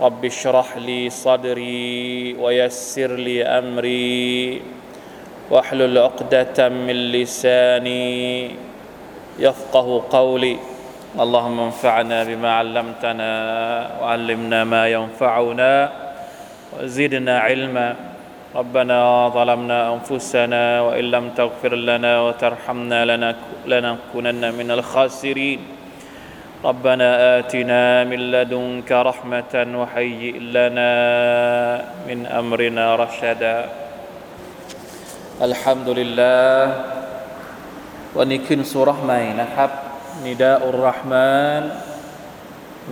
رب اشرح لي صدري ويسر لي أمري واحلل عقدة من لساني يفقه قولي اللهم انفعنا بما علمتنا وعلمنا ما ينفعنا وزدنا علما ربنا ظلمنا أنفسنا وإن لم تغفر لنا وترحمنا لنكونن من الخاسرين ربنا آتنا من لدنك رحمة وهيئ لنا من أمرنا رشدا الحمد لله วันนี้ขึ้นซูเราะห์ใหม่นะครับนิดาอุรเราะห์มาน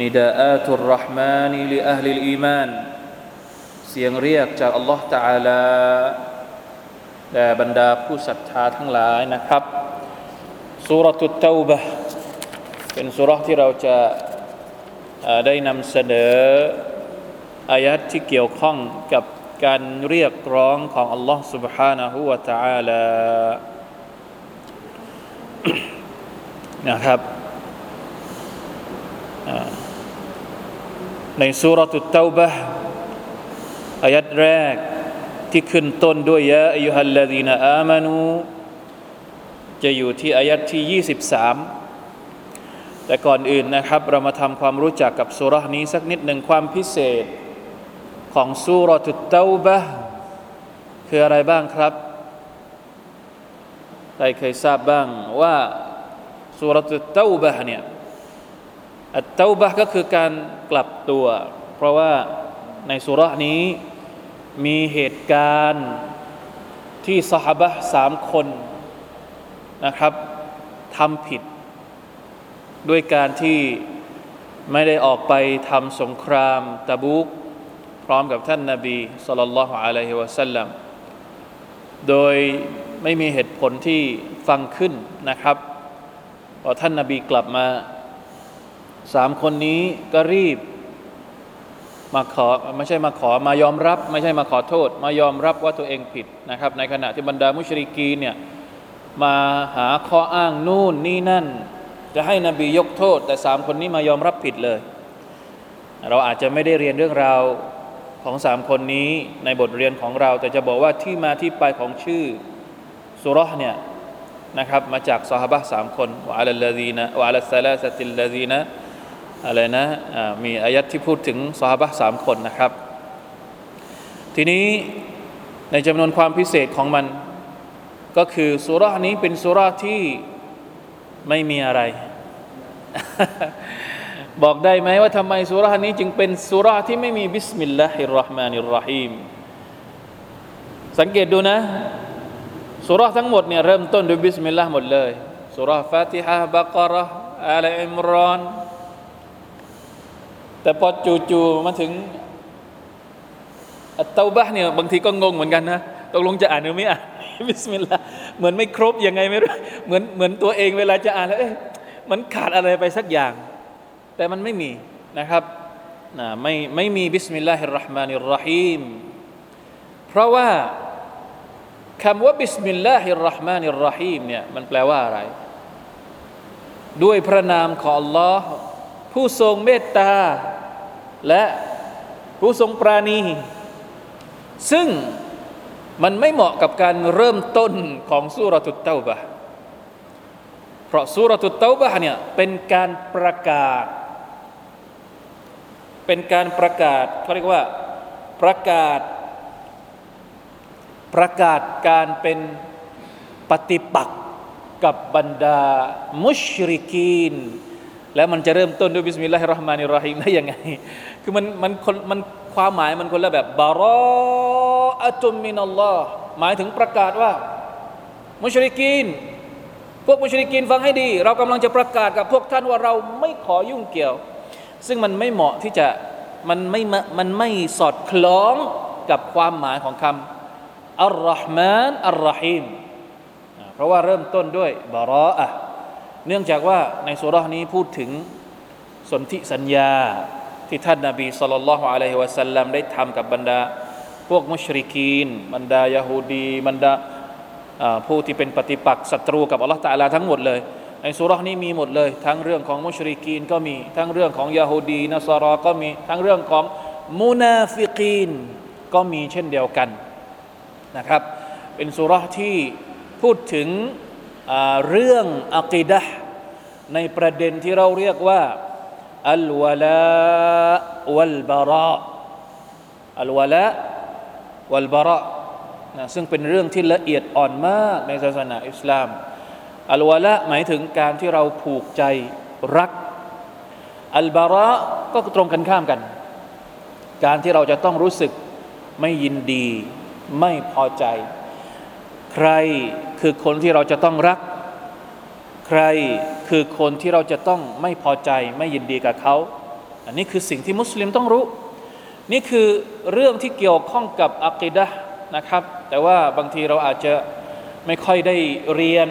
นิดาอาตุรเราะห์มานีลิอะห์ลิลอีมานเสียงเรียกจากอัลเลาะห์ตะอาลาแด่บรรดาผู้ศรัทธาทั้งหลายนะครับซูเราะห์อัตเตาบะห์เป็นซูเราะห์ที่เราจะได้นำเสนออายะห์ที่เกี่ยวข้องกับการเรียกร้องของอัลเลาะห์ซุบฮานะฮูวะตะอาลานะครับในซูเราะห์อัตเตาบะห์อายัตแรกที่ขึ้นต้นด้วยยาอัยยูฮัลลซีนาอามานูจะอยู่ที่อายัตที่23แต่ก่อนอื่นนะครับเรามาทำความรู้จักกับซูเราะห์นี้สักนิดหนึ่งความพิเศษของซูเราะห์เตาบะห์คืออะไรบ้างครับใครเคยทราบบ้างว่าซูเราะห์เตาบะห์เนี่ยอัตเตาบะห์ก็คือการกลับตัวเพราะว่าในซูเราะห์นี้มีเหตุการณ์ที่ซอฮาบะห์3คนนะครับทำผิดด้วยการที่ไม่ได้ออกไปทำสงครามตะบูกพร้อมกับท่านนบีศ็อลลัลลอฮุอะลัยฮิวะซัลลัมโดยไม่มีเหตุผลที่ฟังขึ้นนะครับพอท่านนบีกลับมา3คนนี้ก็รีบมายอมรับไม่ใช่มาขอโทษมายอมรับว่าตัวเองผิดนะครับในขณะที่บรรดามุชริกีนเนี่ยมาหาข้ออ้างนู่นนี่นั่นจะให้นบียกโทษแต่3คนนี้มายอมรับผิดเลยเราอาจจะไม่ได้เรียนเรื่องราวของ3คนนี้ในบทเรียนของเราแต่จะบอกว่าที่มาที่ไปของชื่อซูเราะห์เนี่ยนะครับมาจากซอฮาบะห์3คนวะอัลลซีนะวะอัลซะลาซะติลลซีนะอะไรนะมีอายัตที่พูดถึงซอฮาบะห์3คนนะครับทีนี้ในจำนวนความพิเศษของมันก็คือซูเราะห์นี้เป็นซูเราะห์ที่ไม่มีอะไร บอกได้ไหมว่าทำไมซูเราะห์นี้จึงเป็นซูเราะห์ที่ไม่มีบิสมิลลาฮิรเราะห์มานิรเราะฮีมสังเกตดูนะซูเราะห์ทั้งหมดเนี่ยเริ่มต้นด้วยบิสมิลลาห์หมดเลยซูเราะห์ฟาติฮะห์บะเกาะเราะห์อาลอิมรอนแต่พอจู่ๆมาถึงอัตเตาบะห์เนี่ยบางทีก็งงเหมือนกันนะตกลงจะอ่านหรือไม่อ่านบิสมิลลาห์เหมือนไม่ครบยังไงไม่รู้เหมือนตัวเองเวลาจะอ่านแล้วมันขาดอะไรไปสักอย่างแต่มันไม่มีนะครับไม่มีบิสมิลลาฮิรเราะห์มานิรเราะฮีมเพราะว่าคำว่าบิสมิลลาฮิรเราะห์มานิรเราะฮีมเนี่ยมันแปลว่าอะไรด้วยพระนามของอัลลอฮ์ผู้ทรงเมตตาและผู้ทรงปราณีซึ่งมันไม่เหมาะกับการเริ่มต้นของซูเราะห์เตาบะห์เพราะซูเราะห์เตาบะห์เนี่ยเป็นการประกาศเขาเรียกว่าประกาศการเป็นปฏิปักษ์กับบรรดามุชริกีนแล้วมันจะเริ่มต้นด้วยบิสมิลลาฮิรเราะห์มานิรเราะฮีมได้ยังไงคือมันความหมายมันคนละแบบบะรออะตุมินัลลอฮ์หมายถึงประกาศว่ามุชริกีนพวกมุชริกีนฟังให้ดีเรากำลังจะประกาศกับพวกท่านว่าเราไม่ขอยุ่งเกี่ยวซึ่งมันไม่เหมาะที่จะ มันไม่สอดคล้องกับความหมายของคำอัลเราะห์มานอัลเราะฮีมเพราะว่าเริ่มต้นด้วยบะรออะห์เนื่องจากว่าในซูเราะห์นี้พูดถึงสนธิสัญญาที่ท่านนบีศ็อลลัลลอฮุอะลัยฮิวะซัลลัมได้ทำกับบรรดาพวกมุชริกีนบรรดายะฮูดีบรรดาผู้ที่เป็นปฏิปักษ์ศัตรูกับอัลลอฮ์ตะอาลาทั้งหมดเลยในซูเราะห์นี้มีหมดเลยทั้งเรื่องของมุชริกีนก็มีทั้งเรื่องของยะฮูดีนัสรอก็มีทั้งเรื่องของมุนาฟิกีนก็มีเช่นเดียวกันนะครับเป็นซูเราะห์ที่พูดถึงเรื่องอะกีดะห์ในประเด็นที่เราเรียกว่าอัลวะลาวัลบะรออัลวะลาวัลบะรอนะซึ่งเป็นเรื่องที่ละเอียดอ่อนมากในศาสนาอิสลามอัลวะละหมายถึงการที่เราผูกใจรักอัลบะรอก็ตรงกันข้ามกันการที่เราจะต้องรู้สึกไม่ยินดีไม่พอใจใครคือคนที่เราจะต้องรักใครคือคนที่เราจะต้องไม่พอใจไม่ยินดีกับเขาอันนี้คือสิ่งที่มุสลิมต้องรู้นี่คือเรื่องที่เกี่ยวข้องกับอะกีดะห์นะครับแต่ว่าบางทีเราอาจจะไม่ค่อยได้เรียน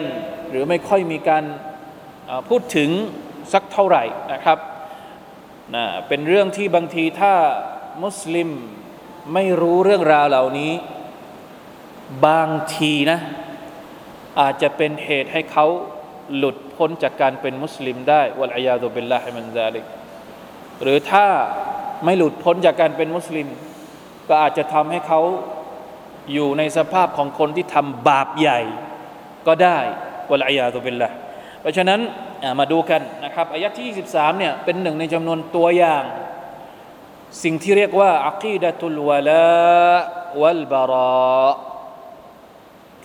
หรือไม่ค่อยมีการพูดถึงสักเท่าไหร่นะครับเป็นเรื่องที่บางทีถ้ามุสลิมไม่รู้เรื่องราวเหล่านี้บางทีนะอาจจะเป็นเหตุให้เขาหลุดพ้นจากการเป็นมุสลิมได้วัลอียาซุบิลลาฮิมินซาลิกหรือถ้าไม่หลุดพ้นจากการเป็นมุสลิมก็อาจจะทำให้เขาอยู่ในสภาพของคนที่ทำบาปใหญ่ก็ได้วัลอียาซุบิลลาห์เพราะฉะนั้นมาดูกันนะครับอายะห์ที่23เนี่ยเป็นหนึ่งในจำนวนตัวอย่างสิ่งที่เรียกว่าอะกีดะตุลวะลาวัลบะรอ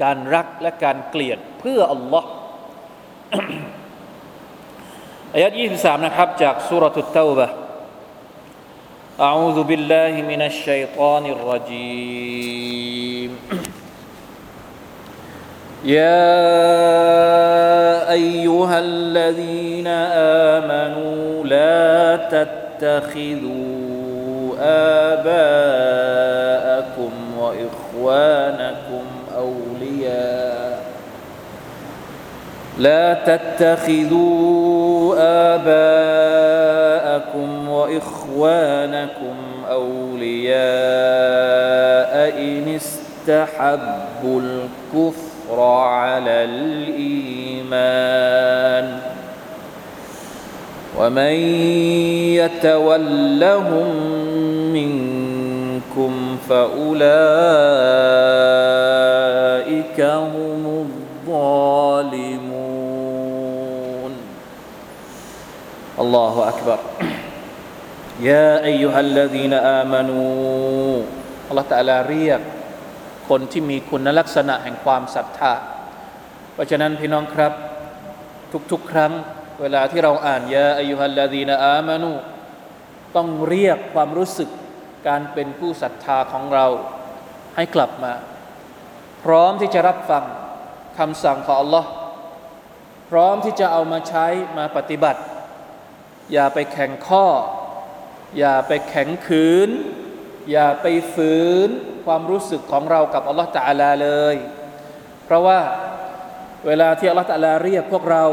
การรักและการเกลียดเพื่ออัลลอฮ์ อายะห์23นะครับจากซูเราะตุตเตาบะห์อะอูซุบิลลาฮิมินัชชัยฏอนิรเราะญีมيا أيها الذين آمنوا لا تتخذوا آباءكم وإخوانكم أولياء إن استحبوا الكفر على الإيمان ومن يتولهم منكم فأولئك هم الظالمون الله أكبر يا أيها الذين آمنوا الله تعالى رياكคนที่มีคุณลักษณะแห่งความศรัทธาเพราะฉะนั้นพี่น้องครับทุกๆครั้งเวลาที่เราอ่านยาอัยยูฮัลลาซีนะอามานูต้องเรียกความรู้สึกการเป็นผู้ศรัทธาของเราให้กลับมาพร้อมที่จะรับฟังคำสั่งของอัลลอฮ์พร้อมที่จะเอามาใช้มาปฏิบัติอย่าไปแข่งข้ออย่าไปแข็งขืนอย่าไปฝืนความรู้สึกของเรากับอัลลอฮฺตะอาลาเลยเพราะว่าเวลาที่อัลลอฮฺตะอาลาเรียกพวกเรา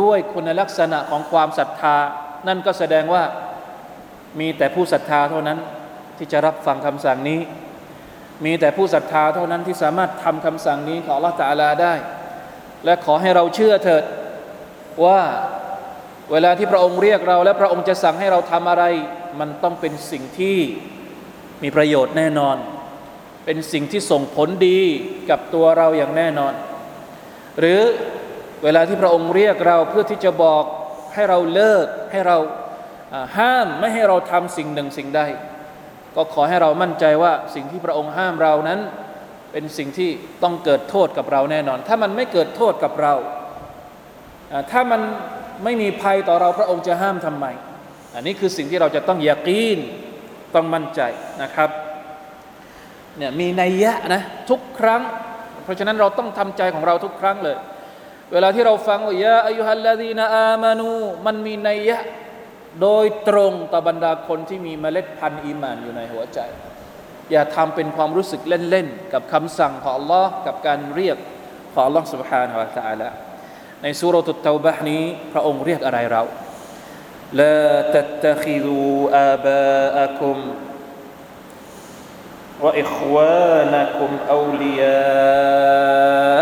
ด้วยคุณลักษณะของความศรัทธานั่นก็แสดงว่ามีแต่ผู้ศรัทธาเท่านั้นที่จะรับฟังคำสั่งนี้มีแต่ผู้ศรัทธาเท่านั้นที่สามารถทำคำสั่งนี้ของอัลลอฮฺตะอาลาได้และขอให้เราเชื่อเถิดว่าเวลาที่พระองค์เรียกเราและพระองค์จะสั่งให้เราทำอะไรมันต้องเป็นสิ่งที่มีประโยชน์แน่นอนเป็นสิ่งที่ส่งผลดีกับตัวเราอย่างแน่นอนหรือเวลาที่พระองค์เรียกเราเพื่อที่จะบอกให้เราเลิกให้เราห้ามไม่ให้เราทำสิ่งหนึ่งสิ่งใดก็ขอให้เรามั่นใจว่าสิ่งที่พระองค์ห้ามเรานั้นเป็นสิ่งที่ต้องเกิดโทษกับเราแน่นอนถ้ามันไม่เกิดโทษกับเราถ้ามันไม่มีภัยต่อเราพระองค์จะห้ามทำไมอันนี้คือสิ่งที่เราจะต้องยะกีนต้องมั่นใจนะครับเนี่ยมีนัยยะนะทุกครั้งเพราะฉะนั้นเราต้องทำใจของเราทุกครั้งเลยเวลาที่เราฟังว่ายาอัยยูฮัลลาซีนะอามานูมันมีนัยยะ โดยตรงต่อบรรดาคนที่มีเมล็ดพันธุ์อีหม่านอยู่ในหัวใจอย่าทำเป็นความรู้สึกเล่นๆกับคำสั่งของอัลลอฮ์กับการเรียกของอัลลอฮ์ سبحانه และ تعالى ในซูเราะตุตเตาบะฮ์นี้พระองค์เรียกอะไรเราลาตัตตะคิซูอาบาอะกุมวะอิควานะกุมเอาลิยา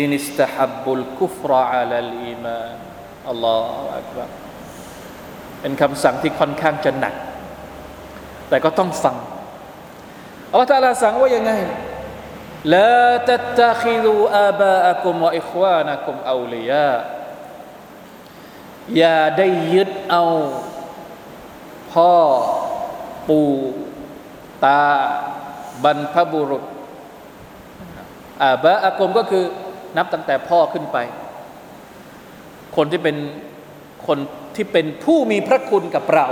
อินิสตะฮับบุลกุฟรอะลัลอีมานอัลลอฮุอักบัรเป็นคำสั่งที่ค่อนข้างจะหนักแต่ก็ต้องฟังอัลลอฮฺตะอาลาสั่งว่ายังไงลาตัตตะคิซูอาบาอะกุมวะอิควานะกุมเอาลิยาอย่าได้ยึดเอาพ่อปู่ตาบรรพบุรุษอาบะอากมก็คือนับตั้งแต่พ่อขึ้นไปคนที่เป็นผู้มีพระคุณกับเรา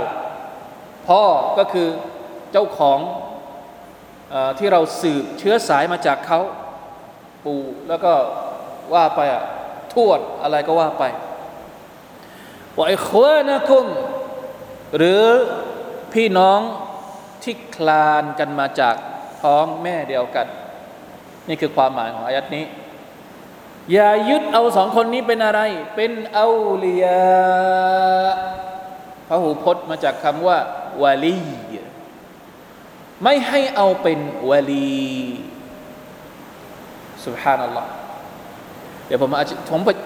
พ่อก็คือเจ้าของที่เราสืบเชื้อสายมาจากเขาปู่แล้วก็ว่าไปทวดอะไรก็ว่าไปว่าอิควานะกุมหรือพี่น้องที่คลานกันมาจากท้องแม่เดียวกันนี่คือความหมายของอายัดนี้อย่ายึดเอาสองคนนี้เป็นอะไรเป็นเอาลิยาพหูพจน์มาจากคำว่าวาลีไม่ให้เอาเป็นวาลีซุบฮานัลลอฮ์เดี๋ยวผ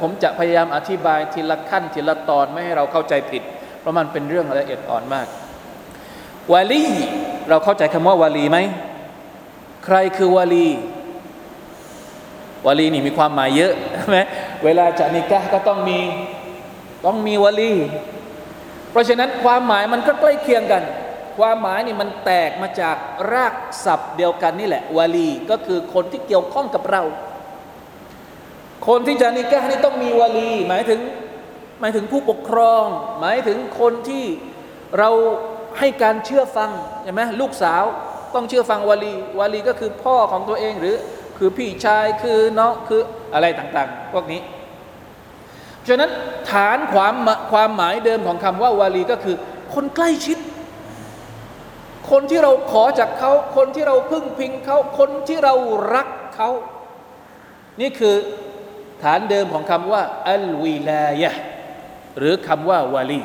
มจะพยายามอธิบายทีละขั้นทีละตอนไม่ให้เราเข้าใจผิดเพราะมันเป็นเรื่องละเอียดอ่อนมากวาลีเราเข้าใจคำว่าวาลีไหมใครคือวาลีวาลีนี่มีความหมายเยอะใช่ไหมเวลาจะนิกะห์ก็ต้องมีวาลีเพราะฉะนั้นความหมายมันก็ใกล้เคียงกันความหมายนี่มันแตกมาจากรากศัพท์เดียวกันนี่แหละวาลีก็คือคนที่เกี่ยวข้องกับเราคนที่จะนิกะห์นี่ต้องมีวาลีหมายถึงผู้ปกครองหมายถึงคนที่เราให้การเชื่อฟังใช่ไหมลูกสาวต้องเชื่อฟังวาลีก็คือพ่อของตัวเองหรือคือพี่ชายคือน้องคืออะไรต่างๆพวกนี้ฉะนั้นฐานความหมายเดิมของคำว่าวาลีก็คือคนใกล้ชิดคนที่เราขอจากเขาคนที่เราพึ่งพิงเขาคนที่เรารักเขานี่คือฐานเดิมของคำว่าอัลวิลายะห์หรือคำว่าวาลี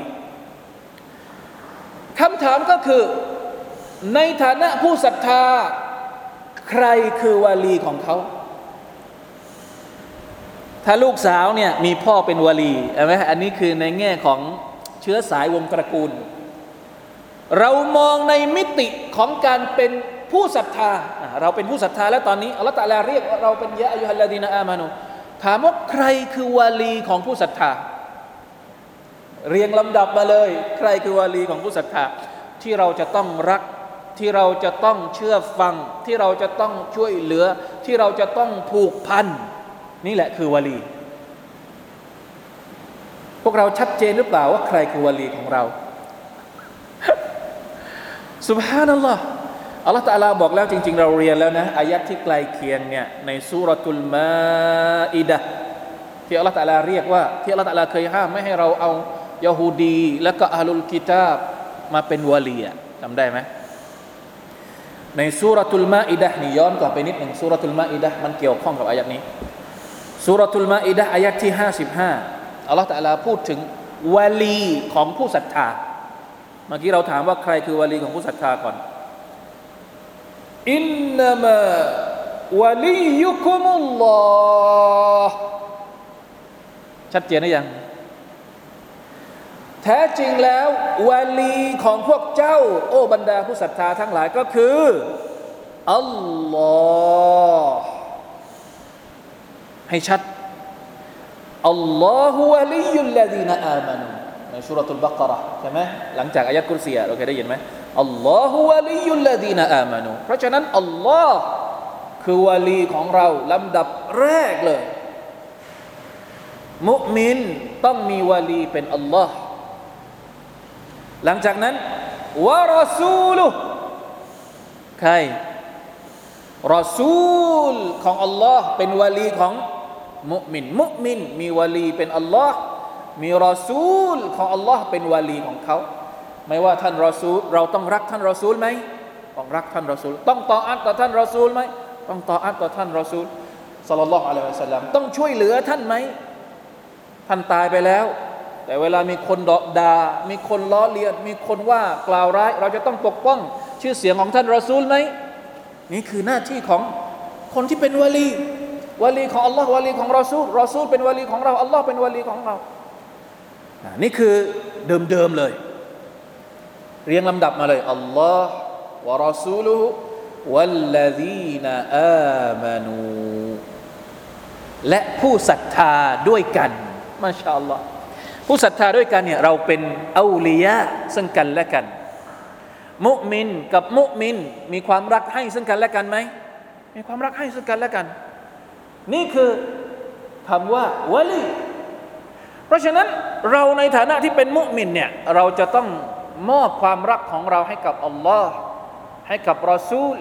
คำถามก็คือในฐานะผู้ศรัทธาใครคือวาลีของเขาถ้าลูกสาวเนี่ยมีพ่อเป็นวาลีใช่ไหมอันนี้คือในแง่ของเชื้อสายวงตระกูลเรามองในมิติของการเป็นผู้ศรัทธาเราเป็นผู้ศรัทธาแล้วตอนนี้อัลลอฮฺตะอาลาเรียกเราเป็นยะอายุฮัลลาดีนะอามานูถามว่าใครคือวาลีของผู้ศรัทธาเรียงลำดับมาเลยใครคือวาลีของผู้ศรัทธาที่เราจะต้องรักที่เราจะต้องเชื่อฟังที่เราจะต้องช่วยเหลือที่เราจะต้องผูกพันนี่แหละคือวาลีพวกเราชัดเจนหรือเปล่าว่าใครคือวาลีของเรา ซุบฮานัลลอฮ์อัลลอฮ์ตะอาลาบอกแล้วจริงๆเราเรียนแล้วนะอายัดที่ใกล้เคียงเนี่ยในซูเราะตุลมาอิดะห์ที่อัลลอฮ์ตะอาลาเรียกว่าที่อัลลอฮ์ตะอาลาเคยห้ามไม่ให้เราเอายะฮูดีและก็อะห์ลุลกิตาบมาเป็นวาลีจำได้ไหมในซูเราะตุลมาอิดะห์นี่ย้อนกลับไปนิดหนึ่งซูเราะตุลมาอิดะห์มันเกี่ยวข้องกับอายัดนี้ซูเราะตุลมาอิดะห์อายัดที่55อัลลอฮฺตะอาลาพูดถึงวาลีของผู้ศรัทธาเมื่อกี้เราถามว่าใครคือวาลีของผู้ศรัทธาก่อนอินนามาวาลียุคุมุลลอฮ์ชัดเจนหรือยังแท้จริงแล้ววาลีของพวกเจ้าโอ้บรรดาผู้ศรัทธาทั้งหลายก็คืออัลลอฮ์ให้ชัดอัลลอฮุวะลียุลลาดีนอามานูในซูเราะตุลบะเกาะเราะห์ใช่ไหมหลังจากอายะห์กุรซีเราเคยได้ยินไหมอัลลอฮุวะลียุลลาดีนอามานูเพราะฉะนั้นอัลลอฮ์คือวาลีของเราลำดับแรกเลยมุมินต้องมีวาลีเป็นอัลลอฮ์หลังจากนั้นวะรอซูลุใครรอซูลของอัลลอฮ์เป็นวาลีของมุมินมีวาลีเป็นอัลลอฮ์ มีรอซูลของอัลลอฮ์เป็นวาลีของเขาไม่ว่าท่านรอซูลเราต้องรักท่านรอซูลไหมต้องรักท่านรอซูลต้องตออัตต่อท่านรอซูลไหมต้องตออัตต่อท่านรอซูลศ็อลลัลลอฮุอะลัยฮิวะซัลลัมต้องช่วยเหลือท่านไหมท่านตายไปแล้วแต่เวลามีคนด่ามีคนล้อเลียนมีคนว่ากล่าวร้ายเราจะต้องปกป้องชื่อเสียงของท่านรอซูลไหมนี่คือหน้าที่ของคนที่เป็นวะลีของอัลลอฮ์วะลีของรอซูลรอซูลเป็นวะลีของเราอัลลอฮ์เป็นวะลีของเรานี่คือเดิมๆเลยเรียงลำดับมาเลยอัลลอฮ์วะรอซูลุฮุวัลลซีนาอามานูและผู้ศรัทธาด้วยกันมาชาอัลลอฮ์ผู้ศรัทธาด้วยกันเนี่ยเราเป็นเอาลิยะซึ่งกันและกันมุมินกับมุมินมีความรักให้ซึ่งกันและกันไหมมีความรักให้ซึ่งกันและกันนี่คือคำว่าวะลีเพราะฉะนั้นเราในฐานะที่เป็นมุมินเนี่ยเราจะต้องมอบความรักของเราให้กับอัลลอฮ์ให้กับรอซูล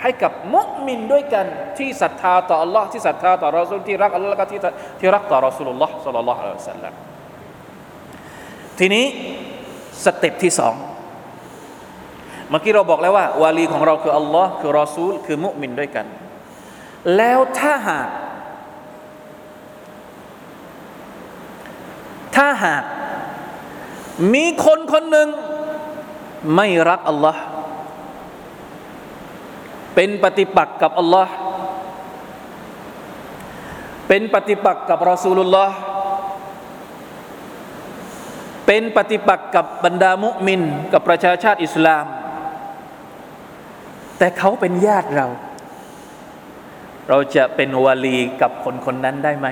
ให้กับมุมินด้วยกันที่ศรัทธาต่ออัลลอฮ์ที่ศรัทธาต่อรอซูลที่รักอัลลอฮ์และที่รักต่อรอซูลุลลอฮ์ศ็อลลัลลอฮุอะลัยฮิวะซัลลัมทีนี้สเต็ปที่สองเมื่อกี้เราบอกแล้วว่าวาลีของเราคืออัลลอฮ์คือรอซูลคือมุมินด้วยกันแล้วถ้าหากมีคนคนหนึ่งไม่รักอัลลอฮ์เป็นปฏิปักษ์กับอัลลอฮ์เป็นปฏิปักษ์กับรอซูลุลลอฮ์เป็นปฏิปักษ์กับบรรดามุมินกับประชาชาติอิสลามแต่เขาเป็นญาติเราจะเป็นวาลีกับคนคนนั้นได้ไหม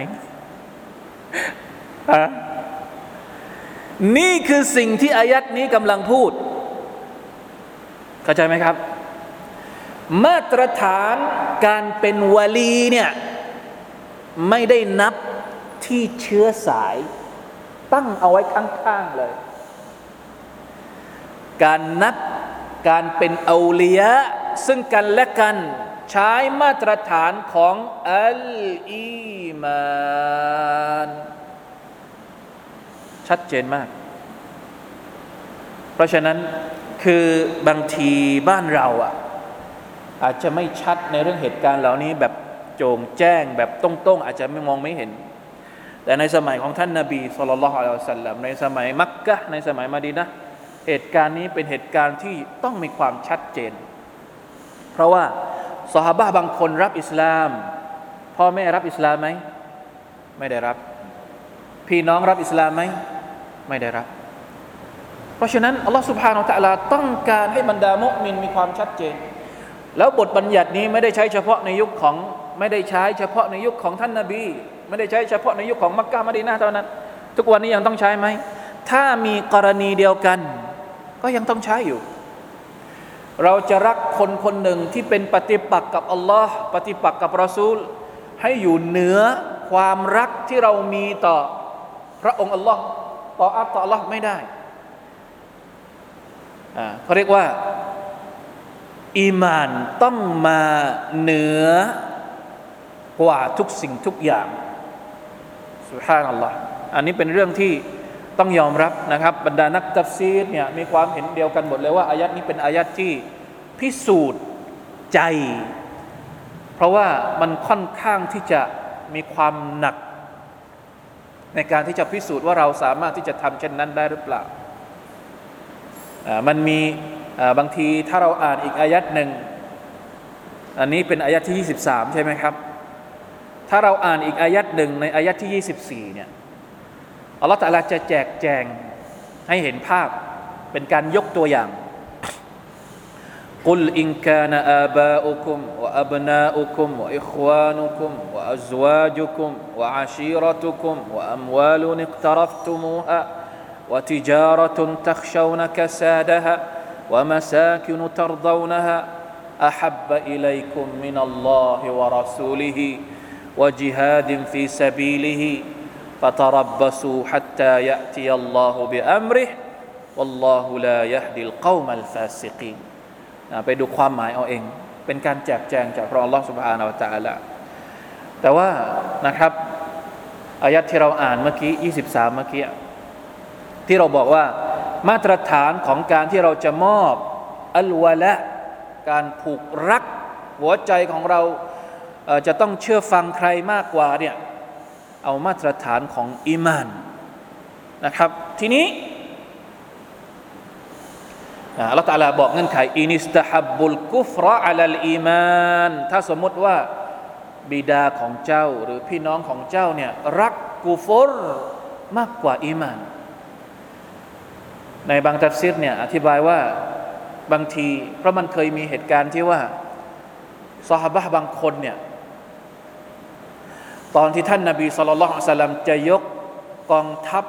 นี่คือสิ่งที่อายัตนี้กำลังพูดเข้าใจไหมครับมาตรฐานการเป็นวาลีเนี่ยไม่ได้นับที่เชื้อสายตั้งเอาไว้ข้างๆเลยการนับการเป็นเอาลิยะซึ่งกันและกันใช้มาตรฐานของอัลอีมานชัดเจนมากเพราะฉะนั้นคือบางทีบ้านเราอาจจะไม่ชัดในเรื่องเหตุการณ์เหล่านี้แบบโจ่งแจ้งแบบตรงๆอาจจะไม่มองไม่เห็นแต่ในสมัยของท่านนบีศ็อลลัลลอฮุอะลัยฮิวะซัลลัมในสมัยมักกะห์ในสมัยมะดีนะห์เหตุการณ์นี้เป็นเหตุการณ์ที่ต้องมีความชัดเจนเพราะว่าซอฮาบะห์บางคนรับอิสลามพ่อแม่รับอิสลามไหมไม่ได้รับพี่น้องรับอิสลามไหมไม่ได้รับเพราะฉะนั้นอัลลอฮฺซุบฮานะฮูวะตะอาลาต้องการให้บรรดามุอ์มินมีความชัดเจนแล้วบทบัญญัตินี้ไม่ได้ใช้เฉพาะในยุคของท่านนบีไม่ได้ใช้เฉพาะในยุคของมักกะห์มะดีนะห์เท่านั้นทุกวันนี้ยังต้องใช้ไหมถ้ามีกรณีเดียวกันก็ยังต้องใช้อยู่เราจะรักคนคนหนึ่งที่เป็นปฏิปักษ์กับอัลลอฮ์ปฏิปักษ์กับรอซูลให้อยู่เหนือความรักที่เรามีต่อพระองค์อัลลอฮ์ต่ออัตต่ออัลลอฮ์ไม่ได้เขาเรียกว่าอีมานต้องมาเหนือกว่าทุกสิ่งทุกอย่างซุบฮานัลลอฮ์อันนี้เป็นเรื่องที่ต้องยอมรับนะครับบรรดานักตัฟซีรเนี่ยมีความเห็นเดียวกันหมดเลยว่าอายัตนี้เป็นอายัตที่พิสูจน์ใจเพราะว่ามันค่อนข้างที่จะมีความหนักในการที่จะพิสูจน์ว่าเราสามารถที่จะทำเช่นนั้นได้หรือเปล่ามันมีบางทีถ้าเราอ่านอีกอายัตหนึ่งอันนี้เป็นอายัตที่23ใช่ไหมครับถ้าเราอ่านอีกอายัตหนึ่งในอายัตที่24เนี่ยอัลลอฮฺตะอาลาจะแจกแจงให้เห็นภาพเป็นการยกตัวอย่างกุลอินกานะอาบาอุคุมวะอับนาอุคุมวะอิควานุคุมวะอัซวาจุคุมวะอาชีเราะตุคุมวะอัมวาลุนอิกตะรัฟตุมูฮาวะติจาระตุนตักชาวนะกะซาดะฮาวะมะซากินุตัรฎาวนะฮาอะฮับบะอิลัยกุมมินัลลอฮิวะเราะซูลิฮิวะญิฮาดฟิซะบีลิฮิفَتَرَبَّصُوا حَتَّى يَأْتِيَ اللَّهُ بِأَمْرِهِ وَاللَّهُ لَا يَهْدِي الْقَوْمَ الْفَاسِقِينَ ไปดูความหมายเอาเองเป็นการแจกแจงจากพระอัลเลาะห์ซุบฮานะฮูวะตะอาลาแต่ว่านะครับอายัตที่เราอ่านเมื่อกี้23เมื่อกี้ ที่เราบอกว่ามาตรฐานของการที่เราจะมอบอัลวะละการผูกรักหัวใจของเราจะต้องเชื่อฟังใครมากกว่าเนี่ยเอามาตรฐานของอีมานนะครับทีนี้อัลลอฮฺตะอาลาบอกเงื่อนไขอินิสตะฮับบุลกุฟรออะลัลอีมานถ้าสมมติว่าบิดาของเจ้าหรือพี่น้องของเจ้าเนี่ยรักกุฟรมากกว่าอีมานในบางตัฟซีรเนี่ยอธิบายว่าบางทีเพราะมันเคยมีเหตุการณ์ที่ว่าซอฮาบะห์บางคนเนี่ยตอนที่ท่านนบีศ็อลลัลลอฮุอะลัยฮิวะซัลลัมจะยกกองทัพ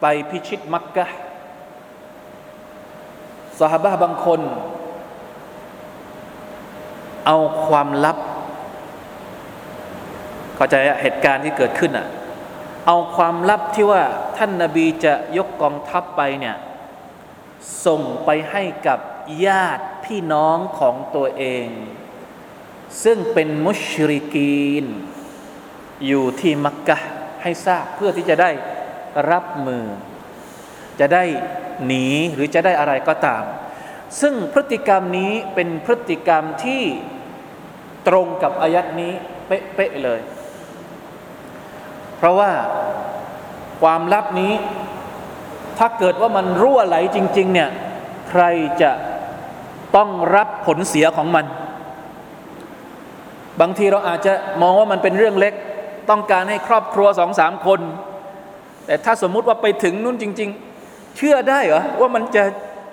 ไปพิชิตมักกะฮ์ซอฮาบะห์บางคนเอาความลับเข้าใจเหตุการณ์ที่เกิดขึ้นอ่ะเอาความลับที่ว่าท่านนบีจะยกกองทัพไปเนี่ยส่งไปให้กับญาติพี่น้องของตัวเองซึ่งเป็นมุชริกีนอยู่ที่มักกะฮ์ให้ทราบเพื่อที่จะได้รับมือจะได้หนีหรือจะได้อะไรก็ตามซึ่งพฤติกรรมนี้เป็นพฤติกรรมที่ตรงกับอายัตนี้เป๊ะๆเลยเพราะว่าความลับนี้ถ้าเกิดว่ามันรั่วไหลจริงๆเนี่ยใครจะต้องรับผลเสียของมันบางทีเราอาจจะมองว่ามันเป็นเรื่องเล็กต้องการให้ครอบครัว 2-3 คนแต่ถ้าสมมุติว่าไปถึงนู่นจริงๆเชื่อได้เหรอว่ามันจะ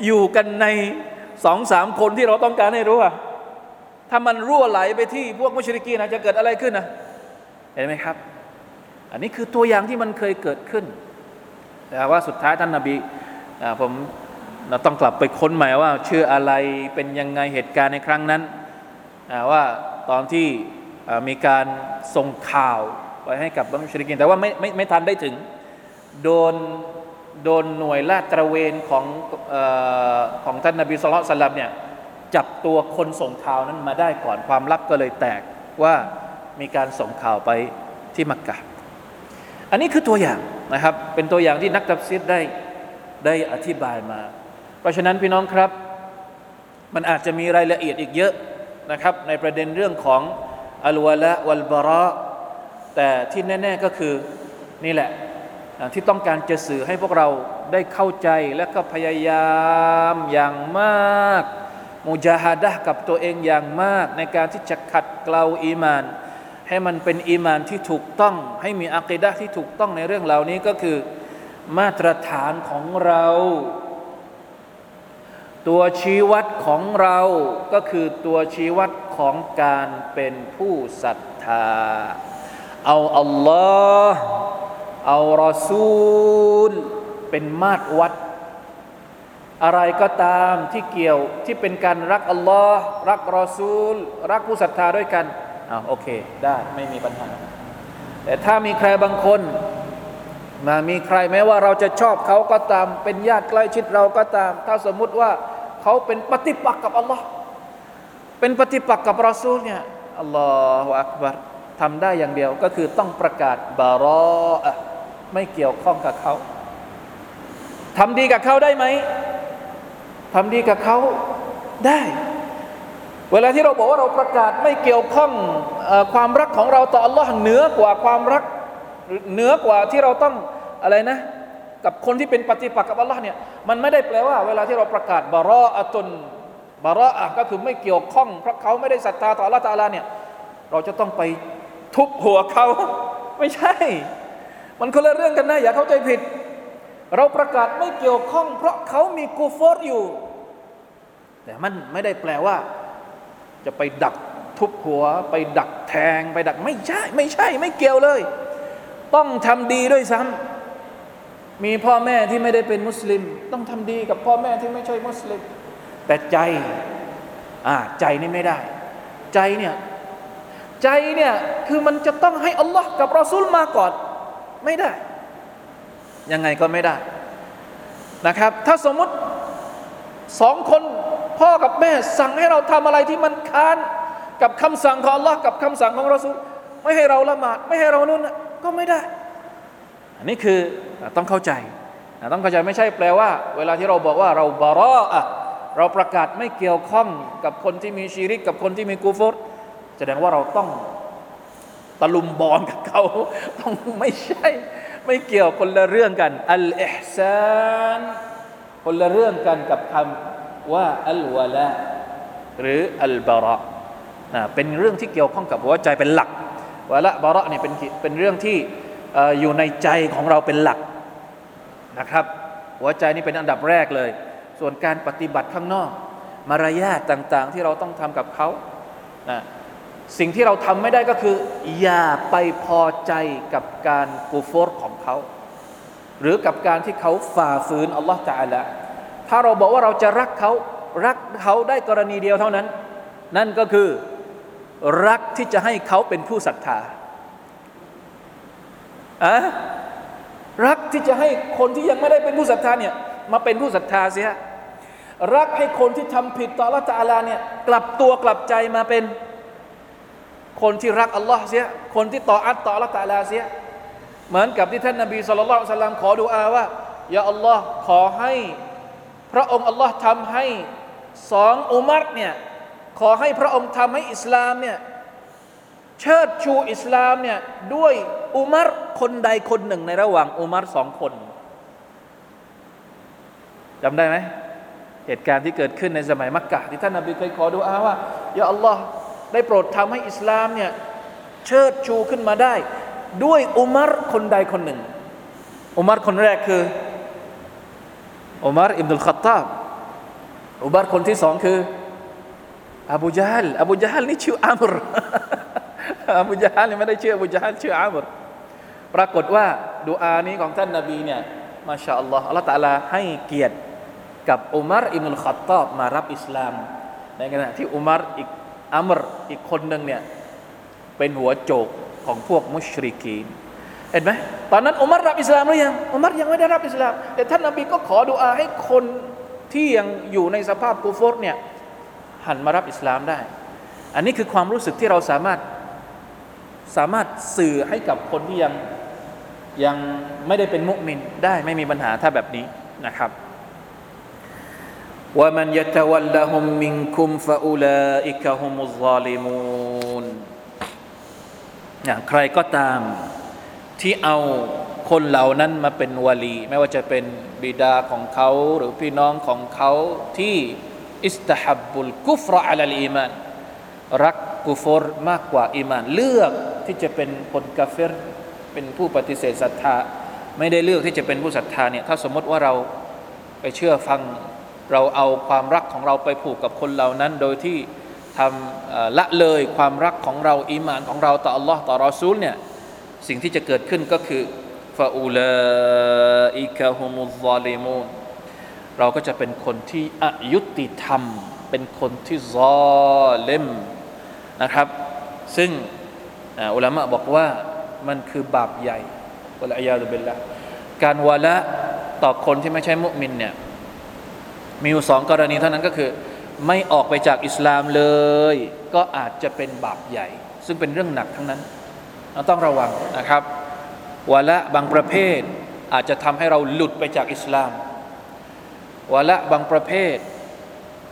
อยู่กันใน 2-3 คนที่เราต้องการให้รู้อ่ะถ้ามันรั่วไหลไปที่พวกมุชริกีนจะเกิดอะไรขึ้นนะเห็นไหมครับอันนี้คือตัวอย่างที่มันเคยเกิดขึ้นแต่ว่าสุดท้ายท่านนบีผมต้องกลับไปค้นใหม่ว่าชื่ออะไรเป็นยังไงเหตุการณ์ในครั้งนั้นว่าตอนที่มีการส่งข่าวไปให้กับบรรดามุชริกีนแต่ว่าไม่ทันได้ถึงโดนหน่วยลาดตระเวนของท่านนบีศ็อลลัลลอฮุอะลัยฮิวะซัลลัมเนี่ยจับตัวคนส่งข่าวนั้นมาได้ก่อนความลับก็เลยแตกว่ามีการส่งข่าวไปที่มักกะฮ์อันนี้คือตัวอย่างนะครับเป็นตัวอย่างที่นักตัฟซีรได้อธิบายมาเพราะฉะนั้นพี่น้องครับมันอาจจะมีรายละเอียดอีกเยอะนะครับในประเด็นเรื่องของอัลวะละวัลบะรอแต่ที่แน่ๆก็คือนี่แหละที่ต้องการจะสื่อให้พวกเราได้เข้าใจและก็พยายามอย่างมากมุจาฮะดะห์กับตัวเองอย่างมากในการที่จะขัดเกลาอีมานให้มันเป็นอีมานที่ถูกต้องให้มีอะกีดะห์ที่ถูกต้องในเรื่องเหล่านี้ก็คือมาตรฐานของเราตัวชี้วัดของเราก็คือตัวชี้วัดของการเป็นผู้ศรัทธาเอาอัลลอฮ์เอารอซูลเป็นมาตรวัดอะไรก็ตามที่เกี่ยวที่เป็นการรักอัลลอฮ์รักรอซูลรักผู้ศรัทธาด้วยกันโอเคได้ไม่มีปัญหาแต่ถ้ามีใครบางคนมามีใครแม้ว่าเราจะชอบเขาก็ตามเป็นญาติใกล้ชิดเราก็ตามถ้าสมมุติว่าเขาเป็นปฏิปักษ์กับอัลลอฮ์เป็นปฏิปักษ์กับรอซูลเนี่ยอัลลอฮฺอักบัรทำได้อย่างเดียวก็คือต้องประกาศบะรออะห์ไม่เกี่ยวข้องกับเขาทำดีกับเขาได้ไหมทำดีกับเขาได้เวลาที่เราบอกว่าเราประกาศไม่เกี่ยวข้องความรักของเราต่ออัลลอฮ์เหนือกว่าความรักเหนือกว่าที่เราต้องอะไรนะกับคนที่เป็นปฏิปักษ์กับอัลลอฮ์เนี่ยมันไม่ได้แปลว่าเวลาที่เราประกาศบะรออะตุนบะรออะห์ก็คือไม่เกี่ยวข้องเพราะเขาไม่ได้ศรัทธาต่ออัลลอฮ์ตะอาลาเนี่ยเราจะต้องไปทุบหัวเขาไม่ใช่มันคนละเรื่องกันนะอย่าเข้าใจผิดเราประกาศไม่เกี่ยวข้องเพราะเขามีกูฟอร์อยู่แต่มันไม่ได้แปลว่าจะไปดักทุบหัวไปดักแทงไปดักไม่ใช่ไม่เกี่ยวเลยต้องทำดีด้วยซ้ำมีพ่อแม่ที่ไม่ได้เป็นมุสลิมต้องทำดีกับพ่อแม่ที่ไม่ใช่มุสลิมแต่ใจนี่ไม่ได้ใจเนี่ยคือมันจะต้องให้อัลลอฮ์กับรอซูลมาก่อนไม่ได้ยังไงก็ไม่ได้นะครับถ้าสมมุติสองคนพ่อกับแม่สั่งให้เราทำอะไรที่มันขัดกับคำสั่งของอัลลอฮ์กับคำสั่งของรอซูลไม่ให้เราละหมาดไม่ให้เรานู่นก็ไม่ได้อันนี้คือต้องเข้าใจ ต้องเข้าใจไม่ใช่แปลว่าเวลาที่เราบอกว่าเราบะรออะห์เราประกาศไม่เกี่ยวข้องกับคนที่มีชิริกกับคนที่มีกุฟรแสดงว่าเราต้องตะลุมบอลกับเขาต้องไม่ใช่ไม่เกี่ยวคนละเรื่องกันอัลอิห์ซานคนละเรื่องกันกับคำว่าอัลวะลาหรืออัลบะรอเป็นเรื่องที่เกี่ยวข้องกับหัวใจเป็นหลักวะละบะรอเนี่ยเป็นเรื่องที่อยู่ในใจของเราเป็นหลักนะครับหัวใจนี่เป็นอันดับแรกเลยส่วนการปฏิบัติข้างนอกมารยาทต่างๆที่เราต้องทำกับเขานะสิ่งที่เราทำไม่ได้ก็คืออย่าไปพอใจกับการกุฟรของเขาหรือกับการที่เขาฝ่าฝืนอัลลอฮฺตะอาลาถ้าเราบอกว่าเราจะรักเขารักเขาได้กรณีเดียวเท่านั้นนั่นก็คือรักที่จะให้เขาเป็นผู้ศรัทธารักที่จะให้คนที่ยังไม่ได้เป็นผู้ศรัทธาเนี่ยมาเป็นผู้ศรัทธาเสียรักให้คนที่ทำผิดต่ออัลลอฮฺตะอาลาเนี่ยกลับตัวกลับใจมาเป็นคนที่รักอัลลอฮ์เสียคนที่ต่ออัตต่ออัลลอฮ์ตะอาลาเสียเหมือนกับที่ท่านนบีศ็อลลัลลอฮุอะลัยฮิวะซัลลัมขอดุอาว่ายาอัลลอฮ์ขอให้พระองค์อัลลอฮ์ทำให้สองอุมัรเนี่ยขอให้พระองค์ทำให้อิสลามเนี่ยเชิดชูอิสลามเนี่ยด้วยอุมัรคนใดคนหนึ่งในระหว่างอุมัรสองคนจำได้ไหมเหตุการณ์ที่เกิดขึ้นในสมัยมักกะฮ์ที่ท่านนบีเคยขอดุอาว่ายาอัลลอฮ์ได้โปรดทำให้อิสลามเนี่ยเชิดชูขึ้นมาได้ด้วยอุมัรคนใดคนหนึ่งอุมัรคนแรกคืออุมัรอิบนุลคัตตาบอุมัรคนที่สองคืออบูญะฮัลอบูญะฮัลนี่ชื่ออัมรอบูญะฮัลนี่ไม่ได้ชื่ออบูญะฮัลชื่ออัมรปรากฏว่าดุอานี้ของท่านนบีเนี่ยมาชาอัลลอฮ์อัลลอฮ์ตะอาลาให้เกียรติกับอุมัรอิบนุลคัตตาบมารับอิสลามในขณะที่อุมัรอีกคนหนึ่งเนี่ยเป็นหัวโจกของพวกมุชริกีนเห็นไหมตอนนั้นอุมัรรับอิสลามหรือยังอุมัรยังไม่ได้รับอิสลามแต่ท่านนบีก็ขอดุอาให้คนที่ยังอยู่ในสภาพกุฟรเนี่ยหันมารับอิสลามได้อันนี้คือความรู้สึกที่เราสามารถสื่อให้กับคนที่ยังไม่ได้เป็นมุมินได้ไม่มีปัญหาถ้าแบบนี้นะครับوَمَنْ يَتَوَلَّهُمْ مِنْكُمْ فَأُولَٰئِكَ هُمُ الظَّالِمُونَ ใครก็ตามที่เอาคนเหล่านั้นมาเป็นวะลีไม่ว่าจะเป็นบิดาของเขาหรือพี่น้องของเขาที่อิสตะฮับบุลกุฟรอะลัลอีมานรักกุฟรมากกว่าอีมานเลือกที่จะเป็นคนกาเฟรเป็นผู้ปฏิเสธศรัทธาไม่ได้เลือกที่จะเป็นผู้ศรัทธาเนี่ยถ้าสมมติว่าเราไปเชื่อฟังเราเอาความรักของเราไปผูกกับคนเหล่านั้นโดยที่ทำละเลยความรักของเราอีหม่านของเราต่ออัลลอฮ์ต่อรอซูลเนี่ยสิ่งที่จะเกิดขึ้นก็คือฟาอูลาอิกะฮุมุซซอลิมูนเราก็จะเป็นคนที่อยุติธรรมเป็นคนที่ซอลิมนะครับซึ่งอุลามะบอกว่ามันคือบาปใหญ่วัลอียาซุบิลลาฮ์การวะละต่อคนที่ไม่ใช่มุมินเนี่ยมีอยู่สองกรณีเท่านั้นก็คือไม่ออกไปจากอิสลามเลยก็อาจจะเป็นบาปใหญ่ซึ่งเป็นเรื่องหนักทั้งนั้นเราต้องระวังนะครับวะละบางประเภทอาจจะทำให้เราหลุดไปจากอิสลามวะละบางประเภท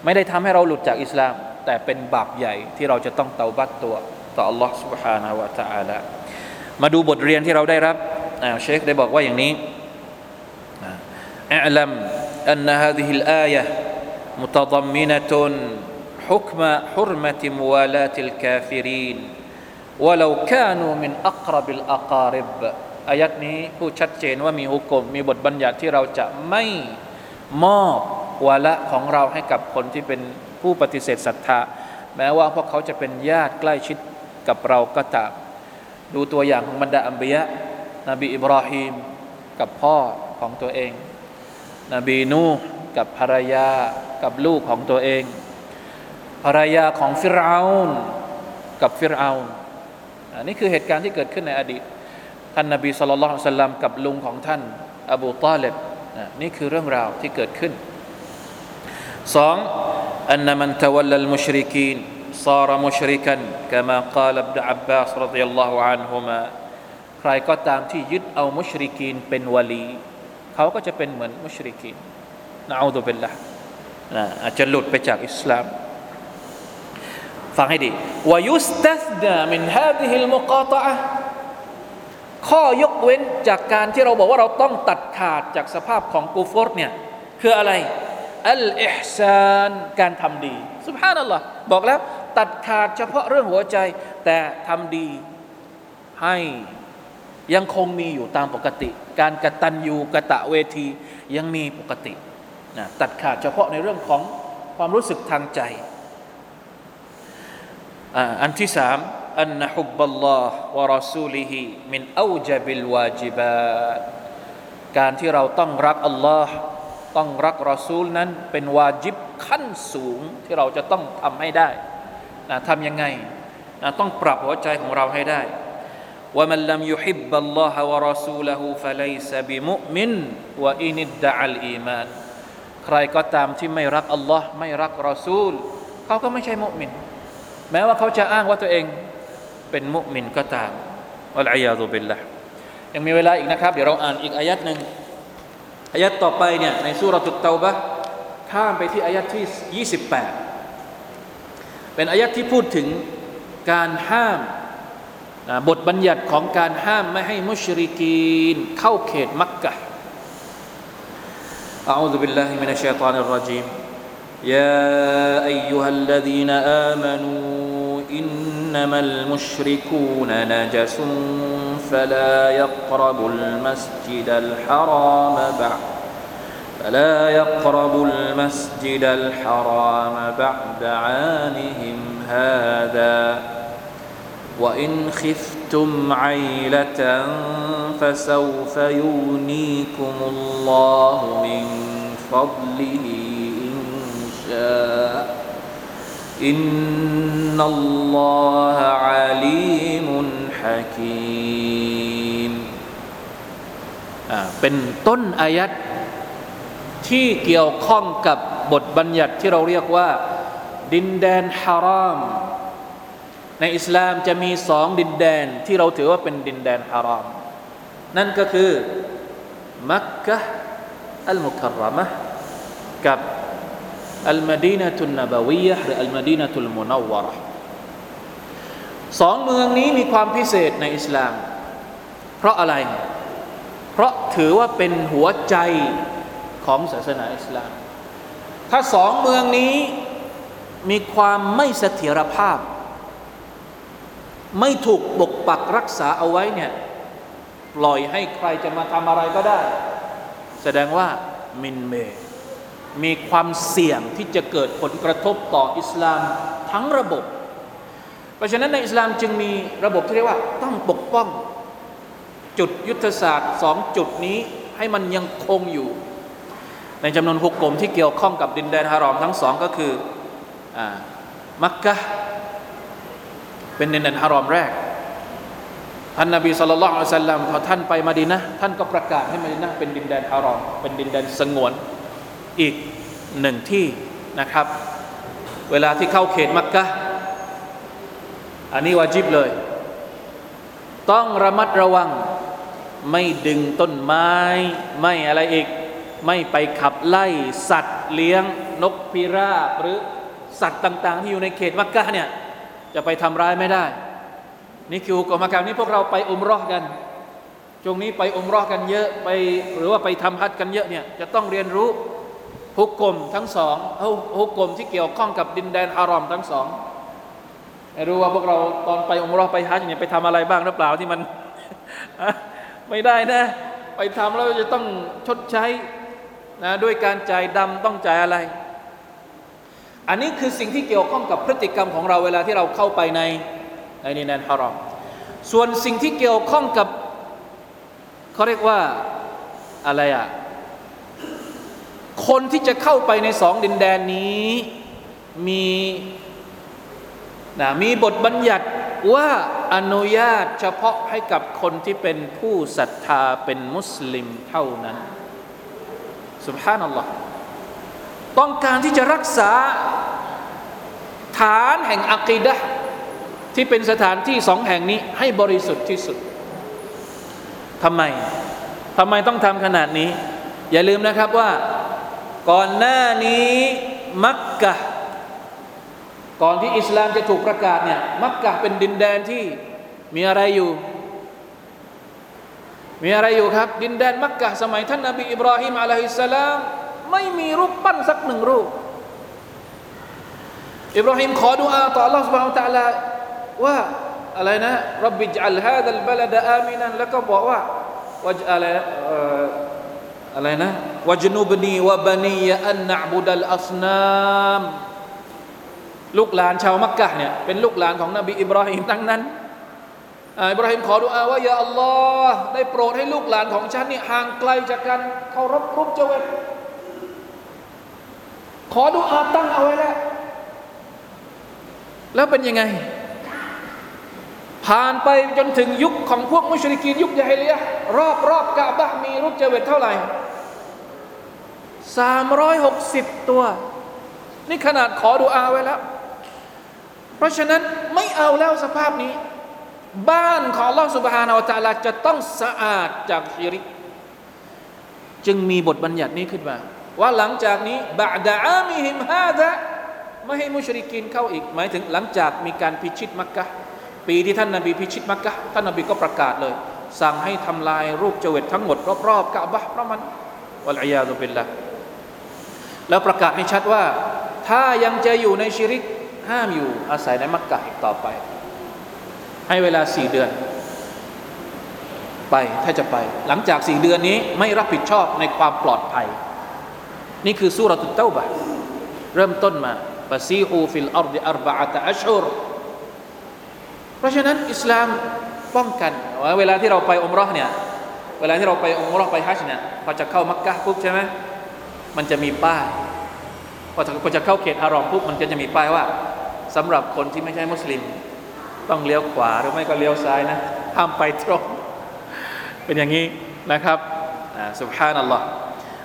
ไม่ได้ทำให้เราหลุดจากอิสลามแต่เป็นบาปใหญ่ที่เราจะต้องเตาบัตตัวต่ออัลลอฮฺ سبحانه และ تعالى มาดูบทเรียนที่เราได้รับเชคได้บอกว่าอย่างนี้อัลลัมأن هذه الآية متضمنة حكم حرمة موالاة الكافرين ولو كانوا من أقرب الأقارب อายัตนี้พูดชัดเจนว่ามีฮุกมมีบทบัญญัติที่เราจะไม่มอบวะละของเราให้กับคนที่เป็นผู้ปฏิเสธศรัทธาแม้ว่าพวกเขาจะเป็นญาติใกล้ชิดกับเราก็ตามดูตัวอย่างของบรรดาอัมบิยะห์นบีอิบราฮีมกับพ่อของตัวเองนบีนูห์กับภรรยากับลูกของตัวเองภรรยาของฟิรเอานกับฟิรเอานอันนี้คือเหตุการณ์ที่เกิดขึ้นในอดีตท่านนบีศ็อลลัลลอฮุอะลัยฮิวะซัลลัมกับลุงของท่านอบูฏอลิบนี่คือเรื่องราวที่เกิดขึ้นสองอันนะมันตะวัลลัลมุชริกีนซาระมุชริกันกะมากาลอับดุอับบาสรอฎิยัลลอฮุอันฮุมาใครก็ตามที่ยึดเอามุชริกีนเป็นวะลี เขาก็จะเป็นเหมือนมุชริกีนนะอูซุบิลลาห์อาจจะหลุดไปจากอิสลามฟังให้ดีวะยุสตัสนามินฮาซิฮิลมุกาตะอะฮ์ข้อยกเว้นจากการที่เราบอกว่าเราต้องตัดขาดจากสภาพของกุฟรเนี่ยคืออะไรอัลอิฮซานการทำดีซุบฮานัลลอฮ์บอกแล้วตัดขาดเฉพาะเรื่องหัวใจแต่ทำดีให้ยังคงมีอยู่ตามปกติการกตัญญูกตเวทียังมีปกตินะตัดขาดเฉพาะในเรื่องของความรู้สึกทางใจอันที่สามอันนะฮุบบัลลอฮ์วะรอซูลิฮิมินเอาญะบิลวาญิบาตการที่เราต้องรักอัลลอฮ์ต้องรักรอซูลนั้นเป็นวาญิบขั้นสูงที่เราจะต้องทำให้ได้นะทำยังไงนะต้องปรับหัวใจของเราให้ได้وَمَنْ لَمْ يُحِبَّ اللَّهَ وَرَسُولَهُ فَلَيْسَ بِمُؤْمِنٍ وَإِنِ ادَّعَى الْإِيمَانَ ใครก็ตามที่ไม่รักอัลลอฮ์ไม่รักรอซูลเขาก็ไม่ใช่มุมินแม้ว่าเขาจะอ้างว่าตัวเองเป็นมุมินก็ตามอัลอียาซุบิลลาห์ยังมีเวลาอีกนะครับเดี๋ยวเราอ่านอีกอายัดหนึ่งอายัดต่อไปเนี่ยในซูเราะห์เตาบะห์ข้ามไปที่อายัดที่28เป็นอายัดที่พูดถึงการห้ามบทบัญญัติของการห้ามไม่ให้มุชริกีนเข้าเขตมักกะฮ์อะอูซุบิลลาฮิมินัชชัยฏอนิรเราะญีมยาอัยยูฮัลลซีนาอามานูอินนัมัลมุชริกูนนะจัสฟะลายักรบุลมัสยิดัลฮารามะบะفلا يقربوا المسجد الحرام بعد عامهم هذا وإن خفتم عيلة فسوف يغنيكم الله من فضله إن شاء إن الله عليم حكيم เป็นต้นอายัตที่เกี่ยวข้องกับบทบัญญัติที่เราเรียกว่าดินแดนฮารามในอิสลามจะมีสองดินแดนที่เราถือว่าเป็นดินแดนฮารอมนั่นก็คือมักกะฮ์อัลมุคัรรามะฮ์กับอัลมะดีนะตุนนบะวียะฮ์หรืออัลมะดีนะตุลมุนัววะเราะฮ์สองเมืองนี้มีความพิเศษในอิสลามเพราะอะไรเพราะถือว่าเป็นหัวใจของศาสนาอิสลามถ้าสองเมืองนี้มีความไม่เสถียรภาพไม่ถูกปกปักรักษาเอาไว้เนี่ยปล่อยให้ใครจะมาทำอะไรก็ได้แสดงว่ามินเมมีความเสี่ยงที่จะเกิดผลกระทบต่ออิสลามทั้งระบบเพราะฉะนั้นในอิสลามจึงมีระบบที่เรียกว่าต้องปกป้องจุดยุทธศาสตร์สองจุดนี้ให้มันยังคงอยู่ในจำนวนหกกลุ่มที่เกี่ยวข้องกับดินแดนฮารอมทั้งสองก็คือมักกะฮ์เป็นดินแดนฮารอมแรกท่านนบีศ็อลลัลลอฮุอะลัยฮิวะซัลลัมพอท่านไปมะดีนะห์ท่านก็ประกาศให้มะดีนะห์เป็นดินแดนฮารอมเป็นดินแดนสงวนอีกหนึ่งที่นะครับเวลาที่เข้าเขตมักกะฮ์อันนี้วาญิบเลยต้องระมัดระวังไม่ดึงต้นไม้ไม่อะไรอีกไม่ไปขับไล่สัตว์เลี้ยงนกพิราบหรือสัตว์ต่างๆที่อยู่ในเขตมักกะฮ์เนี่ยจะไปทำร้ายไม่ได้นี่คืออุกมะกรรมนี้พวกเราไปอุมเราะห์กันช่วงนี้ไปอุมเราะห์กันเยอะไปหรือว่าไปทำฮัจญ์กันเยอะเนี่ยจะต้องเรียนรู้หุกมทั้งสองหุกมที่เกี่ยวข้องกับดินแดนฮารอมทั้งสองไม่รู้ว่าพวกเราตอนไปอุมเราะห์ไปฮัจญ์เนี่ยไปทำอะไรบ้างหรือเปล่าที่มัน ไม่ได้นะไปทำแล้วจะต้องชดใช้นะด้วยการจ่ายดำต้องจ่ายอะไรอันนี้คือสิ่งที่เกี่ยวข้องกับพฤติกรรมของเราเวลาที่เราเข้าไปในดินแดนฮารอมส่วนสิ่งที่เกี่ยวข้องกับเขาเรียกว่าอะไรอ่ะคนที่จะเข้าไปในสองดินแดนนี้มีบทบัญญัติว่าอนุญาตเฉพาะให้กับคนที่เป็นผู้ศรัทธาเป็นมุสลิมเท่านั้นซุบฮานัลลอฮ์ต้องการที่จะรักษาฐานแห่งอะกีดะห์ที่เป็นสถานที่สองแห่งนี้ให้บริสุทธิ์ที่สุดทำไมต้องทำขนาดนี้ อย่าลืมนะครับว่าก่อนหน้านี้มักกะฮ์ก่อนที่อิสลามจะถูกประกาศเนี่ยมักกะฮ์เป็นดินแดนที่มีอะไรอยู่ครับดินแดนมักกะฮ์สมัยท่านนบีอิบรอฮีมอะลัยฮิสสลามไม่มีรูปปั้นสักหนึ่งรูปอิบรอฮีมขอดุอาอ์ต่ออัลเลาะห์ซุบฮานะฮูวะตะอาลาว่าอะไรนะร็อบบิญะอัลฮาซาลบะลดะอามินันแล้วก็บอกว่าอะไรนะวะญนูบนีวะบะนียะอันนะอ์บุดัลอัศนามลูกหลานชาวมักกะฮ์เนี่ยเป็นลูกหลานของนบีอิบรอฮีมทั้งนั้นอิบราฮิมขอดุอาอ์ว่ายาอัลลอฮ์ได้โปรดให้ลูกหลานของฉันนี่ห่างไกลจากการเคารพรูปเจวิตขอดุอาอ์ตั้งเอาไว้แล้วเป็นยังไงผ่านไปจนถึงยุคของพวกมุชริกีนยุคยะฮิลิยะห์รอบกะบะห์มีรูปเจวิตเท่าไหร่360ตัวนี่ขนาดขอดุอาอ์ไว้แล้วเพราะฉะนั้นไม่เอาแล้วสภาพนี้บ้านของอัลลอฮ์ซุบฮานะฮูวะตะอาลาจะต้องสะอาดจากชิริกจึงมีบทบัญญัตินี้ขึ้นมาว่าหลังจากนี้บะอ์ดะอามิฮิมฮาซะไม่ให้มุชริกีนเข้าอีกหมายถึงหลังจากมีการพิชิตมักกะฮ์ปีที่ท่านนบีพิชิตมักกะฮ์ท่านนบีก็ประกาศเลยสั่งให้ทำลายรูปเจวิตทั้งหมดรอบๆกะบะฮ์เพราะมันวัลอียาซุบิลลาห์แล้วประกาศให้ชัดว่าถ้ายังจะอยู่ในชิริกห้ามอยู่อาศัยในมักกะฮ์อีกต่อไปให้เวลา4 เดือนไปถ้าจะไปหลังจาก4 เดือนนี้ไม่รับผิดชอบในความปลอดภัยนี่คือซูเราะตุตเตาบะห์เริ่มต้นมาฟะซีฮูฟิลอัรฎิ4 อัชฮุรเพราะฉะนั้นอิสลามป้องกันเวลาที่เราไปอุมเราะห์เนี่ยเวลาที่เราไปอุมเราะห์ไปฮัจญ์เนี่ยพอจะเข้ามักกะฮ์ปุ๊บใช่ไหมมันจะมีป้ายพอจะเข้าเขตฮารอมปุ๊บมันจะมีป้ายว่าสำหรับคนที่ไม่ใช่มุสลิมต้องเลี้ยวขวาหรือไม่ก็เลี้ยวซ้ายนะห้ามไปตรงเป็นอย่างนี้นะครับซุบฮานัลลอฮ์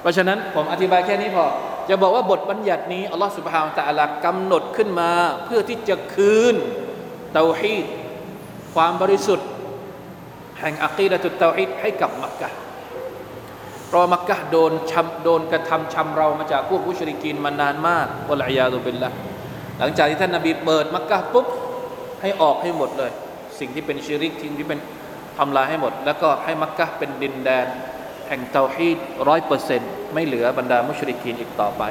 เพราะฉะนั้นผมอธิบายแค่นี้พอจะบอกว่าบทบัญญัตินี้อัลลอฮ์ซุบฮานะฮูวะตะอาลากำหนดขึ้นมาเพื่อที่จะคืนเตาฮีดความบริสุทธิ์แห่งอะกีดะตุตเตาฮีดให้กับมักกะฮ์เพราะมักกะฮ์โดนกระทำชำเรามาจากพวกมุชริกีนมานานมากวัลอียาซุบิลลาห์หลังจากที่ท่านนบีเปิดมักกะฮ์ปุ๊บให้ออกให้หมดเลยสิ่งที่เป็นชิริกสิ่งที่เป็นทำลายให้หมดแล้วก็ให้มักกะฮ์เป็นดินแดนแห่งเตาฮีด 100% ไม่เหลือบรรดามุชริกีนอีกต่อไป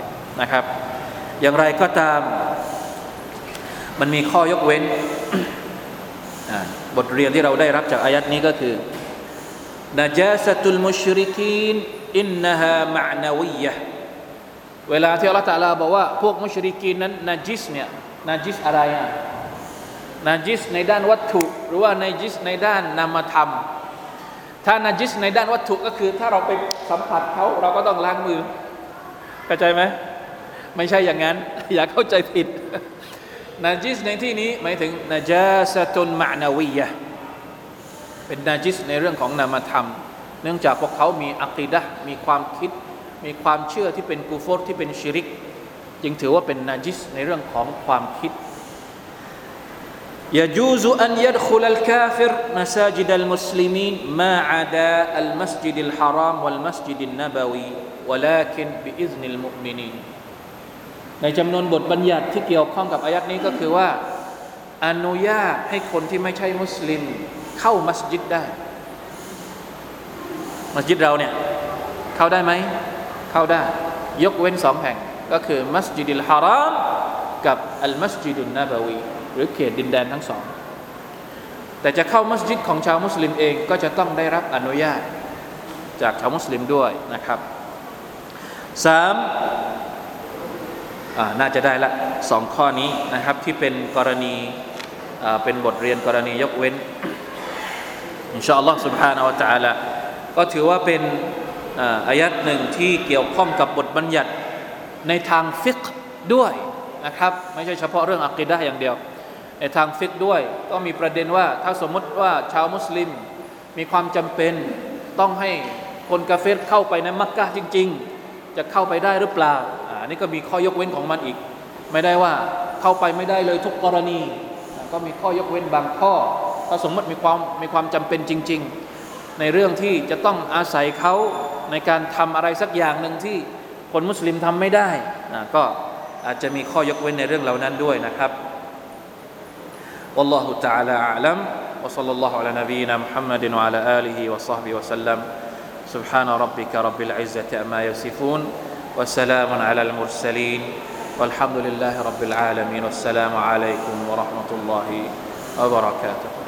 นะครับอย่างไรก็ตามมันมีข้อยกเว้นบทเรียนที่เราได้รับจากอายัดนี้ก็คือนะญาซะตุลมุชริกีนอินนะฮามะนะวียะห์เวลาที่อัลเลาะห์ตะอาลาบอกว่าพวกมุชริกีนนั้นนะญิสเนี่ยนะญิสอะไรอ่ะนะญิสในด้านวัตถุหรือว่านะญิสในด้านนามธรรมถ้านะญิสในด้านวัตถุก็คือถ้าเราไปสัมผัสเขาเราก็ต้องล้างมือเข้าใจไหมไม่ใช่อย่างนั้นอย่าเข้าใจผิดนะญิสในที่นี้หมายถึงนะญาซะตุลมะนะวียะห์เป็นนะญิสในเรื่องของนามธรรมเนื่องจากพวกเขามีอะกีดะห์มีความคิดมีความเชื่อที่เป็นกุฟรที่เป็นชิริกจึงถือว่าเป็นนะญิสในเรื่องของความคิดيجوز أن يدخل الكافر مساجد المسلمين ما عدا المسجد الحرام والمسجد النبوي ولكن بإذن المؤمنين ในจำนวนบทบัญญัติที่เกี่ยวข้องกับอายัตนี้ก็คือว่าอนุญาตให้คนที่ไม่ใช่มุสลิมเข้ามัสยิดได้มัสยิดเราเนี่ยเข้าได้ไหมเข้าได้ยกเว้น2 แห่งก็คือมัสยิดอัลฮารามกับอัลมัสยิดุนนบะวีหรือเขตดินแดนทั้งสองแต่จะเข้ามัสยิดของชาวมุสลิมเองก็จะต้องได้รับอนุญาตจากชาวมุสลิมด้วยนะครับน่าจะได้ละ2 ข้อนี้นะครับที่เป็นกรณีเป็นบทเรียนกรณียกเว้นอินชาอัลลอฮ์ซุบฮานะฮูวะตะอาลาก็ถือว่าเป็นอายัตหนึ่งที่เกี่ยวข้องกับบทบัญญัติในทางฟิกห์ด้วยนะครับไม่ใช่เฉพาะเรื่องอะกีดะห์อย่างเดียวในทางฟิกห์ด้วยก็มีประเด็นว่าถ้าสมมติว่าชาวมุสลิมมีความจำเป็นต้องให้คนกาเฟรเข้าไปในมักกะฮ์จริงๆจะเข้าไปได้หรือเปล่านี่ก็มีข้อยกเว้นของมันอีกไม่ได้ว่าเข้าไปไม่ได้เลยทุกกรณีก็มีข้อยกเว้นบางข้อถ้าสมมติมีความจำเป็นจริงๆในเรื่องที่จะต้องอาศัยเขา ในการทำอะไรสักอย่างหนึ่งที่คนมุสลิมทำไม่ได้ก็อาจจะมีข้อยกเว้นในเรื่องเหล่านั้นด้วยนะครับวัลลอฮุตะอาลาอาลัมวะศ็อลลัลลอฮุอะลานบีนามุฮัมมัดวะอะลาอาลิฮิวะศ็อฮบิวะซัลลัมซุบฮานะร็อบบิกะร็อบบิลอิซซะติอัมมายัศิฟูนวะสลามุอะลัลมุรซะลีนวัลฮัมดุลิลลาฮิร็อบบิลอาลามีนวัสสลามุอะลัยกุมวะเราะห์มะตุลลอฮิวะบะเราะกาตุฮุ